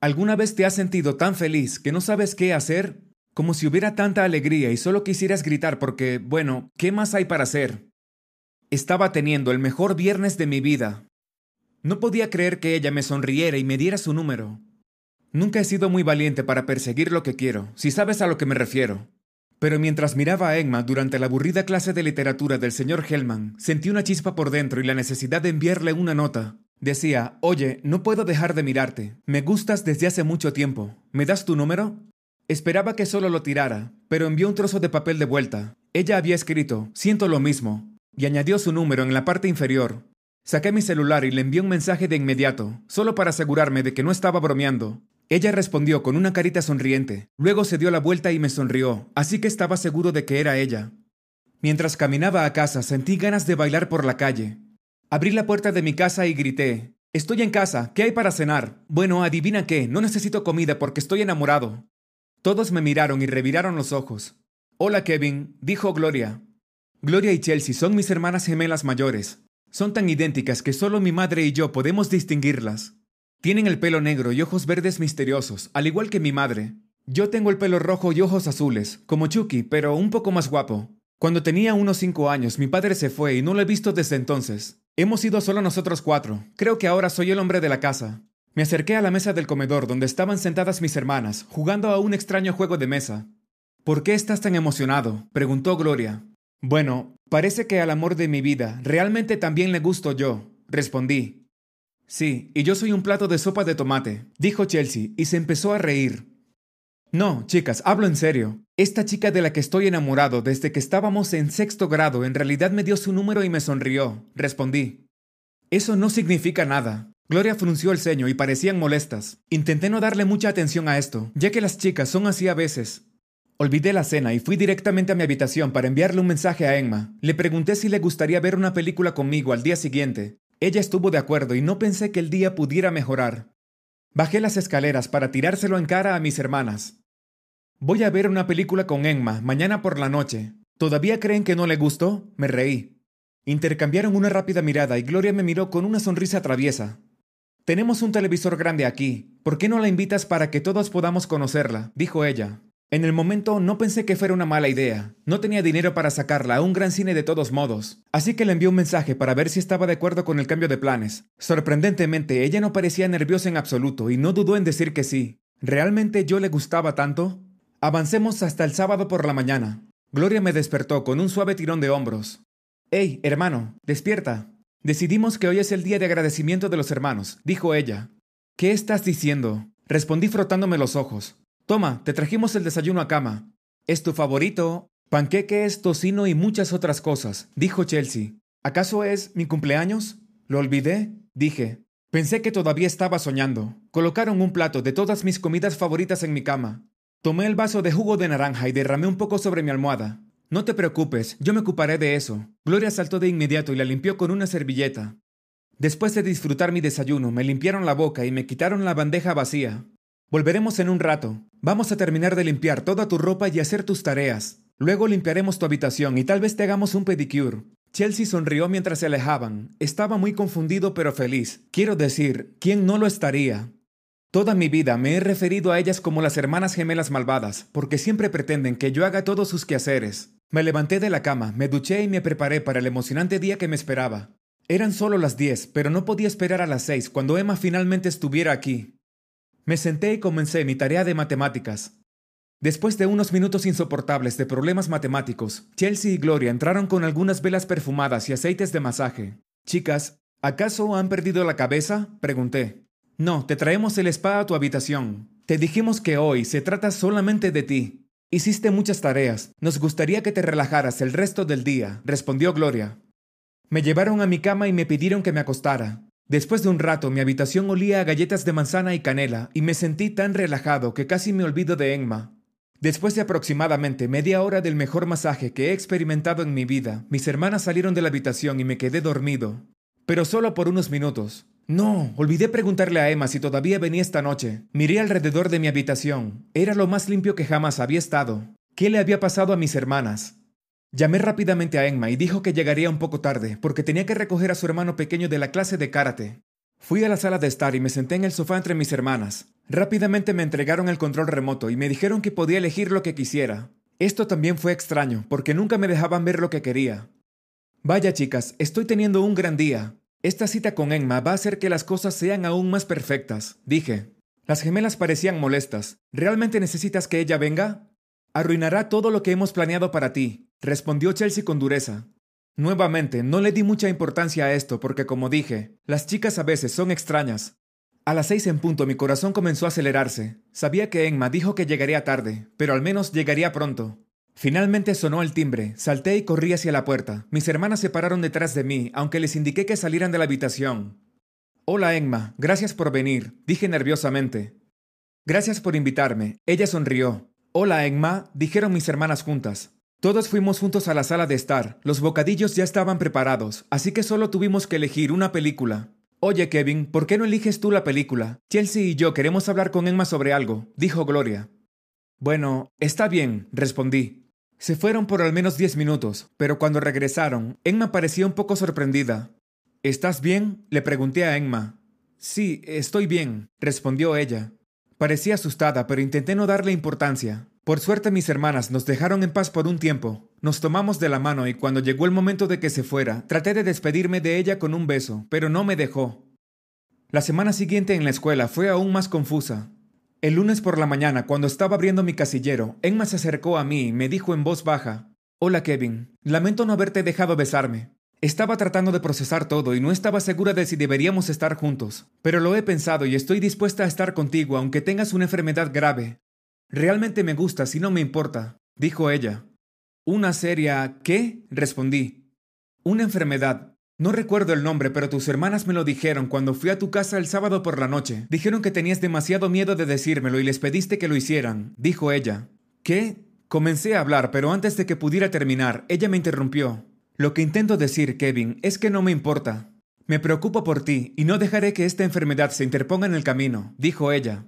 ¿Alguna vez te has sentido tan feliz que no sabes qué hacer? Como si hubiera tanta alegría y solo quisieras gritar porque, bueno, ¿qué más hay para hacer? Estaba teniendo el mejor viernes de mi vida. No podía creer que ella me sonriera y me diera su número. Nunca he sido muy valiente para perseguir lo que quiero, si sabes a lo que me refiero. Pero mientras miraba a Emma durante la aburrida clase de literatura del señor Hellman, sentí una chispa por dentro y la necesidad de enviarle una nota. Decía, oye, no puedo dejar de mirarte. Me gustas desde hace mucho tiempo. ¿Me das tu número? Esperaba que solo lo tirara, pero envió un trozo de papel de vuelta. Ella había escrito, siento lo mismo, y añadió su número en la parte inferior. Saqué mi celular y le envié un mensaje de inmediato, solo para asegurarme de que no estaba bromeando. Ella respondió con una carita sonriente. Luego se dio la vuelta y me sonrió, así que estaba seguro de que era ella. Mientras caminaba a casa, sentí ganas de bailar por la calle. Abrí la puerta de mi casa y grité, «Estoy en casa, ¿qué hay para cenar?» «Bueno, adivina qué, no necesito comida porque estoy enamorado». Todos me miraron y reviraron los ojos. «Hola, Kevin», dijo Gloria. Gloria y Chelsea son mis hermanas gemelas mayores. Son tan idénticas que solo mi madre y yo podemos distinguirlas. Tienen el pelo negro y ojos verdes misteriosos, al igual que mi madre. Yo tengo el pelo rojo y ojos azules, como Chucky, pero un poco más guapo. Cuando tenía unos 5 años, mi padre se fue y no lo he visto desde entonces. Hemos ido solo nosotros 4. Creo que ahora soy el hombre de la casa. Me acerqué a la mesa del comedor donde estaban sentadas mis hermanas, jugando a un extraño juego de mesa. «¿Por qué estás tan emocionado?», preguntó Gloria. «Bueno, parece que al amor de mi vida realmente también le gusto yo», respondí. «Sí, y yo soy un plato de sopa de tomate», dijo Chelsea, y se empezó a reír. «No, chicas, hablo en serio. Esta chica de la que estoy enamorado desde que estábamos en 6º grado en realidad me dio su número y me sonrió», respondí. «Eso no significa nada». Gloria frunció el ceño y parecían molestas. Intenté no darle mucha atención a esto, ya que las chicas son así a veces. Olvidé la cena y fui directamente a mi habitación para enviarle un mensaje a Emma. Le pregunté si le gustaría ver una película conmigo al día siguiente. Ella estuvo de acuerdo y no pensé que el día pudiera mejorar. Bajé las escaleras para tirárselo en cara a mis hermanas. «Voy a ver una película con Emma mañana por la noche. ¿Todavía creen que no le gustó?», me reí. Intercambiaron una rápida mirada y Gloria me miró con una sonrisa traviesa. «Tenemos un televisor grande aquí. ¿Por qué no la invitas para que todos podamos conocerla?», dijo ella. En el momento no pensé que fuera una mala idea. No tenía dinero para sacarla a un gran cine de todos modos, así que le envié un mensaje para ver si estaba de acuerdo con el cambio de planes. Sorprendentemente, ella no parecía nerviosa en absoluto y no dudó en decir que sí. ¿Realmente yo le gustaba tanto? Avancemos hasta el sábado por la mañana. Gloria me despertó con un suave tirón de hombros. «Hey, hermano, despierta. Decidimos que hoy es el día de agradecimiento de los hermanos», dijo ella. «¿Qué estás diciendo?», respondí frotándome los ojos. «Toma, te trajimos el desayuno a cama. Es tu favorito. Panqueques, tocino y muchas otras cosas», dijo Chelsea. «¿Acaso es mi cumpleaños? ¿Lo olvidé?», dije. Pensé que todavía estaba soñando. Colocaron un plato de todas mis comidas favoritas en mi cama. Tomé el vaso de jugo de naranja y derramé un poco sobre mi almohada. «No te preocupes, yo me ocuparé de eso». Gloria saltó de inmediato y la limpió con una servilleta. Después de disfrutar mi desayuno, me limpiaron la boca y me quitaron la bandeja vacía. «Volveremos en un rato. Vamos a terminar de limpiar toda tu ropa y hacer tus tareas. Luego limpiaremos tu habitación y tal vez te hagamos un pedicure». Chelsea sonrió mientras se alejaban. Estaba muy confundido pero feliz. Quiero decir, ¿quién no lo estaría? Toda mi vida me he referido a ellas como las hermanas gemelas malvadas, porque siempre pretenden que yo haga todos sus quehaceres. Me levanté de la cama, me duché y me preparé para el emocionante día que me esperaba. Eran solo las 10, pero no podía esperar a las 6 cuando Emma finalmente estuviera aquí. Me senté y comencé mi tarea de matemáticas. Después de unos minutos insoportables de problemas matemáticos, Chelsea y Gloria entraron con algunas velas perfumadas y aceites de masaje. «Chicas, ¿acaso han perdido la cabeza?», pregunté. «No, te traemos el spa a tu habitación. Te dijimos que hoy se trata solamente de ti. Hiciste muchas tareas. Nos gustaría que te relajaras el resto del día», respondió Gloria. Me llevaron a mi cama y me pidieron que me acostara. Después de un rato, mi habitación olía a galletas de manzana y canela, y me sentí tan relajado que casi me olvido de Emma. Después de aproximadamente media hora del mejor masaje que he experimentado en mi vida, mis hermanas salieron de la habitación y me quedé dormido. Pero solo por unos minutos. No, olvidé preguntarle a Emma si todavía venía esta noche. Miré alrededor de mi habitación. Era lo más limpio que jamás había estado. ¿Qué le había pasado a mis hermanas? Llamé rápidamente a Emma y dijo que llegaría un poco tarde porque tenía que recoger a su hermano pequeño de la clase de karate. Fui a la sala de estar y me senté en el sofá entre mis hermanas. Rápidamente me entregaron el control remoto y me dijeron que podía elegir lo que quisiera. Esto también fue extraño, porque nunca me dejaban ver lo que quería. Vaya chicas, estoy teniendo un gran día. Esta cita con Emma va a hacer que las cosas sean aún más perfectas, dije. Las gemelas parecían molestas. ¿Realmente necesitas que ella venga? Arruinará todo lo que hemos planeado para ti, respondió Chelsea con dureza. Nuevamente, no le di mucha importancia a esto porque, como dije, las chicas a veces son extrañas. A las 6 en punto mi corazón comenzó a acelerarse. Sabía que Emma dijo que llegaría tarde, pero al menos llegaría pronto. Finalmente sonó el timbre, salté y corrí hacia la puerta. Mis hermanas se pararon detrás de mí, aunque les indiqué que salieran de la habitación. «Hola Emma, gracias por venir», dije nerviosamente. «Gracias por invitarme», ella sonrió. «Hola Emma», dijeron mis hermanas juntas. Todos fuimos juntos a la sala de estar. Los bocadillos ya estaban preparados, así que solo tuvimos que elegir una película. «Oye Kevin, ¿por qué no eliges tú la película? Chelsea y yo queremos hablar con Emma sobre algo», dijo Gloria. «Bueno, está bien», respondí. Se fueron por al menos 10 minutos, pero cuando regresaron, Emma parecía un poco sorprendida. «¿Estás bien?», le pregunté a Emma. «Sí, estoy bien», respondió ella. Parecía asustada, pero intenté no darle importancia. Por suerte mis hermanas nos dejaron en paz por un tiempo. Nos tomamos de la mano y cuando llegó el momento de que se fuera, traté de despedirme de ella con un beso, pero no me dejó. La semana siguiente en la escuela fue aún más confusa. El lunes por la mañana, cuando estaba abriendo mi casillero, Emma se acercó a mí y me dijo en voz baja: «Hola Kevin, lamento no haberte dejado besarme. Estaba tratando de procesar todo y no estaba segura de si deberíamos estar juntos, pero lo he pensado y estoy dispuesta a estar contigo aunque tengas una enfermedad grave. Realmente me gustas y no me importa», dijo ella. «¿Una seria qué?», respondí. «Una enfermedad. No recuerdo el nombre, pero tus hermanas me lo dijeron cuando fui a tu casa el sábado por la noche. Dijeron que tenías demasiado miedo de decírmelo y les pediste que lo hicieran», dijo ella. «¿Qué?». Comencé a hablar, pero antes de que pudiera terminar, ella me interrumpió. «Lo que intento decir, Kevin, es que no me importa. Me preocupo por ti y no dejaré que esta enfermedad se interponga en el camino», dijo ella.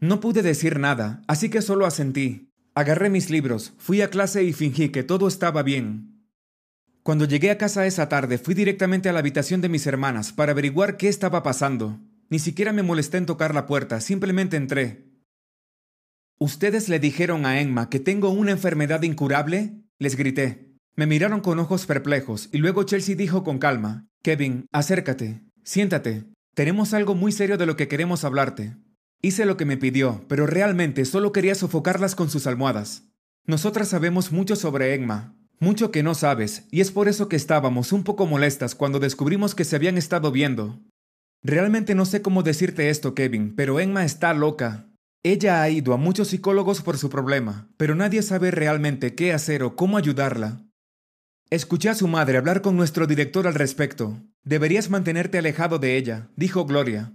No pude decir nada, así que solo asentí. Agarré mis libros, fui a clase y fingí que todo estaba bien. Cuando llegué a casa esa tarde, fui directamente a la habitación de mis hermanas para averiguar qué estaba pasando. Ni siquiera me molesté en tocar la puerta, simplemente entré. «¿Ustedes le dijeron a Emma que tengo una enfermedad incurable?», les grité. Me miraron con ojos perplejos y luego Chelsea dijo con calma: «Kevin, acércate, siéntate. Tenemos algo muy serio de lo que queremos hablarte». Hice lo que me pidió, pero realmente solo quería sofocarlas con sus almohadas. Nosotras sabemos mucho sobre Emma. Mucho que no sabes, y es por eso que estábamos un poco molestas cuando descubrimos que se habían estado viendo. Realmente no sé cómo decirte esto, Kevin, pero Emma está loca. Ella ha ido a muchos psicólogos por su problema, pero nadie sabe realmente qué hacer o cómo ayudarla. Escuché a su madre hablar con nuestro director al respecto. «Deberías mantenerte alejado de ella», dijo Gloria.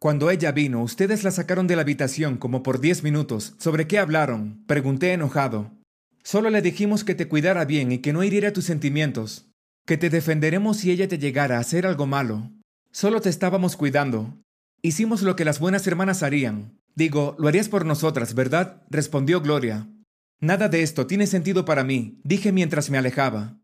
Cuando ella vino, ustedes la sacaron de la habitación como por 10 minutos. «¿Sobre qué hablaron?», pregunté enojado. «Solo le dijimos que te cuidara bien y que no hiriera tus sentimientos, que te defenderemos si ella te llegara a hacer algo malo. Solo te estábamos cuidando. Hicimos lo que las buenas hermanas harían. Digo, lo harías por nosotras, ¿verdad?», respondió Gloria. «Nada de esto tiene sentido para mí», dije mientras me alejaba.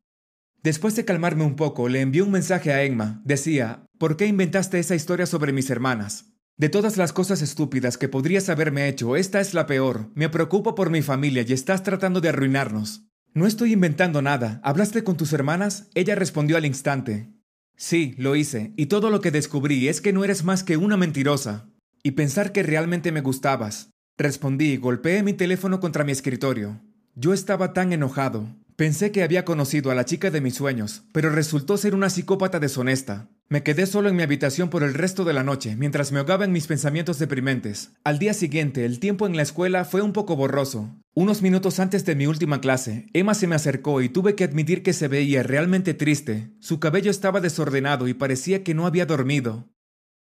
Después de calmarme un poco, le envié un mensaje a Emma. Decía: «¿Por qué inventaste esa historia sobre mis hermanas? De todas las cosas estúpidas que podrías haberme hecho, esta es la peor. Me preocupo por mi familia y estás tratando de arruinarnos». «No estoy inventando nada. ¿Hablaste con tus hermanas?», ella respondió al instante. «Sí, lo hice, y todo lo que descubrí es que no eres más que una mentirosa. Y pensar que realmente me gustabas», respondí y golpeé mi teléfono contra mi escritorio. Yo estaba tan enojado. Pensé que había conocido a la chica de mis sueños, pero resultó ser una psicópata deshonesta. Me quedé solo en mi habitación por el resto de la noche, mientras me ahogaba en mis pensamientos deprimentes. Al día siguiente, el tiempo en la escuela fue un poco borroso. Unos minutos antes de mi última clase, Emma se me acercó y tuve que admitir que se veía realmente triste. Su cabello estaba desordenado y parecía que no había dormido.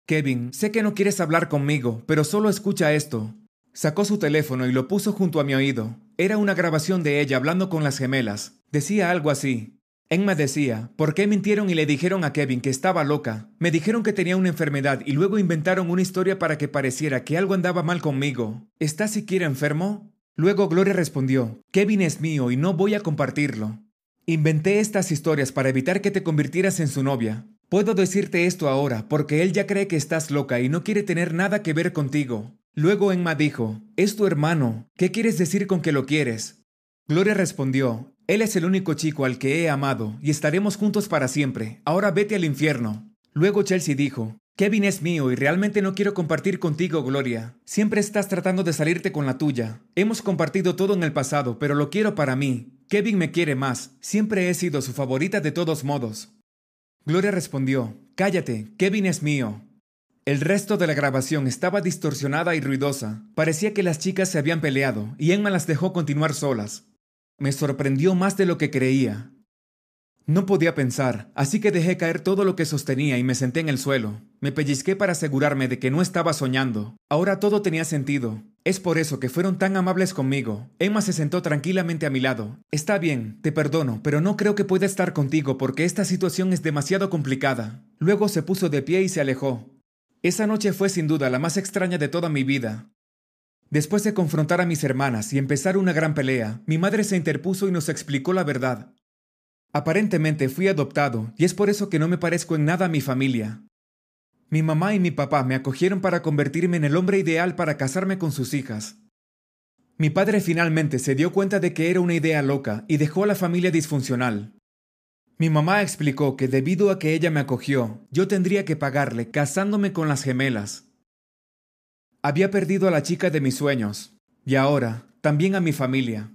«Kevin, sé que no quieres hablar conmigo, pero solo escucha esto». Sacó su teléfono y lo puso junto a mi oído. Era una grabación de ella hablando con las gemelas. Decía algo así. Emma decía: «¿Por qué mintieron y le dijeron a Kevin que estaba loca? Me dijeron que tenía una enfermedad y luego inventaron una historia para que pareciera que algo andaba mal conmigo. ¿Estás siquiera enfermo?». Luego Gloria respondió: «Kevin es mío y no voy a compartirlo. Inventé estas historias para evitar que te convirtieras en su novia. Puedo decirte esto ahora porque él ya cree que estás loca y no quiere tener nada que ver contigo. Luego Enma dijo, «Es tu hermano, ¿qué quieres decir con que lo quieres?». Gloria respondió, «Él es el único chico al que he amado y estaremos juntos para siempre. Ahora vete al infierno». Luego Chelsea dijo, «Kevin es mío y realmente no quiero compartir contigo, Gloria. Siempre estás tratando de salirte con la tuya. Hemos compartido todo en el pasado, pero lo quiero para mí. Kevin me quiere más. Siempre he sido su favorita de todos modos». Gloria respondió, «Cállate, Kevin es mío». El resto de la grabación estaba distorsionada y ruidosa. Parecía que las chicas se habían peleado y Enma las dejó continuar solas. Me sorprendió más de lo que creía. No podía pensar, así que dejé caer todo lo que sostenía y me senté en el suelo. Me pellizqué para asegurarme de que no estaba soñando. Ahora todo tenía sentido. Es por eso que fueron tan amables conmigo. Enma se sentó tranquilamente a mi lado. Está bien, te perdono, pero no creo que pueda estar contigo porque esta situación es demasiado complicada. Luego se puso de pie y se alejó. Esa noche fue sin duda la más extraña de toda mi vida. Después de confrontar a mis hermanas y empezar una gran pelea, mi madre se interpuso y nos explicó la verdad. Aparentemente fui adoptado y es por eso que no me parezco en nada a mi familia. Mi mamá y mi papá me acogieron para convertirme en el hombre ideal para casarme con sus hijas. Mi padre finalmente se dio cuenta de que era una idea loca y dejó a la familia disfuncional. Mi mamá explicó que debido a que ella me acogió, yo tendría que pagarle casándome con las gemelas. Había perdido a la chica de mis sueños, y ahora, también a mi familia.